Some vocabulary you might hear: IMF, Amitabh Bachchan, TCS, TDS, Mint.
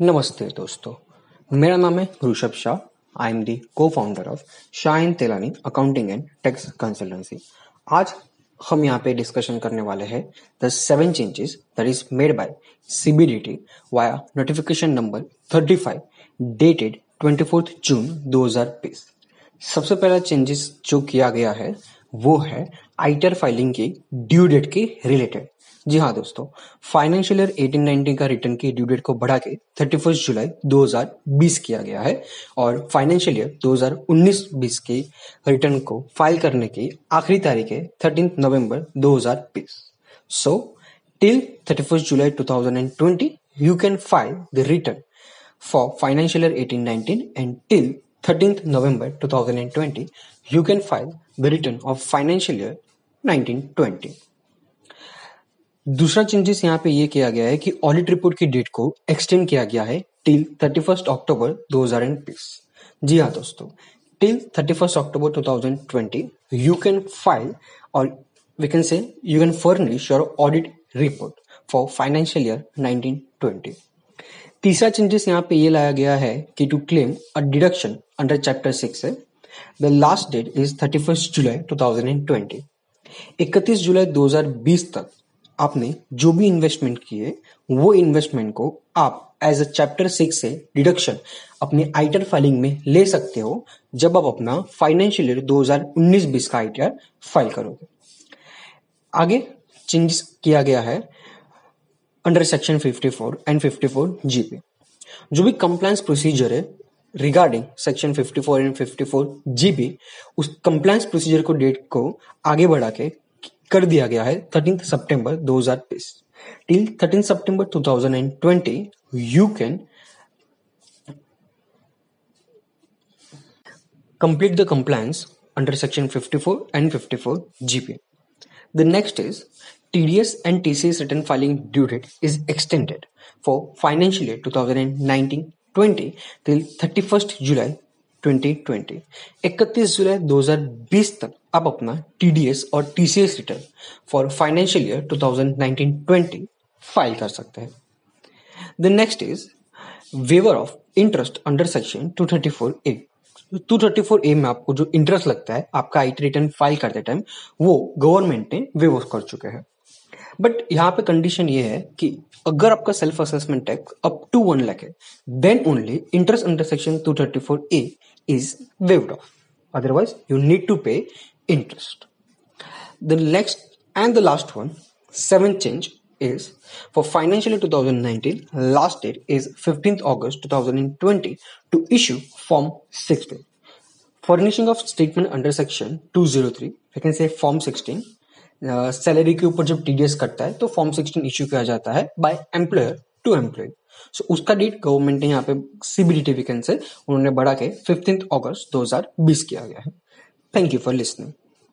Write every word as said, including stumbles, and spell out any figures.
नमस्ते दोस्तों, मेरा नाम है Rishabh Shah. I am the co founder of shine Telani accounting and tax consultancy. आज हम यहाँ पे डिस्कशन करने वाले हैं the seven changes that is made by CBDT via notification number thirty five dated चौबीस जून दो हज़ार बीस। सबसे पहला चेंजेस जो किया गया है वो है आईटीआर फाइलिंग की ड्यू डेट के रिलेटेड। जी हाँ दोस्तों, फाइनेंशियल ईयर अठारह उन्नीस का रिटर्न की ड्यू डेट को बढ़ा के इकतीस जुलाई दो हज़ार बीस किया गया है और फाइनेंशियल ईयर दो हज़ार उन्नीस बीस के रिटर्न को फाइल करने की आखिरी तारीख है तेरह नवंबर दो हज़ार बीस। सो टिल इकतीस जुलाई दो हज़ार बीस you can file the return for financial year अठारह उन्नीस and till thirteenth November twenty twenty you can file the return of financial year nineteen twenty। दूसरा चेंजेस यहाँ पे ये किया गया है कि ऑडिट रिपोर्ट की डेट को एक्सटेंड किया गया है टिल इकतीस अक्टूबर दो हज़ार बीस। जी हाँ दोस्तों, टिल इकतीस अक्टूबर दो हज़ार बीस you can file or we can say you can furnish your audit report for financial year nineteen twenty। तीसरा चेंजेस यहाँ पे ये लाया गया है कि to claim a deduction under chapter six है द लास्ट डेट इज इकतीस जुलाई दो हज़ार बीस। इकतीस जुलाई दो हज़ार बीस तक आपने जो भी इन्वेस्टमेंट किए वो इन्वेस्टमेंट को आप एज अ चैप्टर सिक्स से डिडक्शन अपने आईटीआर फाइलिंग में ले सकते हो जब आप अपना फाइनेंशियल ईयर दो हज़ार उन्नीस बीस का आईटीआर फाइल करोगे। आगे चेंजेस किया गया है अंडर सेक्शन चौवन एंड चौवन जी पे जो भी कंप्लायंस प्रोसीजर है रिगार्डिंग सेक्शन चौवन एंड चौवन जी पे, उस कंप्लायंस प्रोसीजर को डेट को आगे बढ़ा के कर दिया गया है तेरह सितंबर दो हज़ार बीस। टिल तेरह सितंबर दो हज़ार बीस you can complete the compliance under section चौवन एंड चौवन जी पे। The next is T D S and T C S return filing due date is extended for financial year twenty nineteen twenty till thirty-first July twenty twenty। इकतीस जुलाई दो हज़ार बीस तक आप अपना T D S और T C S return for financial year twenty nineteen twenty file कर सकते हैं। The next is waiver of interest under section two thirty-four A। दो सौ चौंतीस ए में आपको जो इंटरेस्ट लगता है आपका आईटी रिटर्न फाइल करते टाइम वो गवर्नमेंट ने वेव कर चुके हैं, बट यहाँ पे कंडीशन ये है कि अगर आपका self assessment tax up to one lakh है then only interest under section दो सौ चौंतीस A is waived off, otherwise you need to pay interest. The next and the last one seven change is for financial year twenty nineteen last date is fifteenth August twenty twenty to issue form sixteen furnishing of statement under section two oh three we can say form sixteen uh, salary के ऊपर जब T D S कटता है तो form sixteen issue किया जाता है by employer to employee। so उसका date government ने यहाँ पे C B D T we can say उन्होंने बढ़ा के fifteenth August दो हज़ार बीस किया गया है। thank you for listening।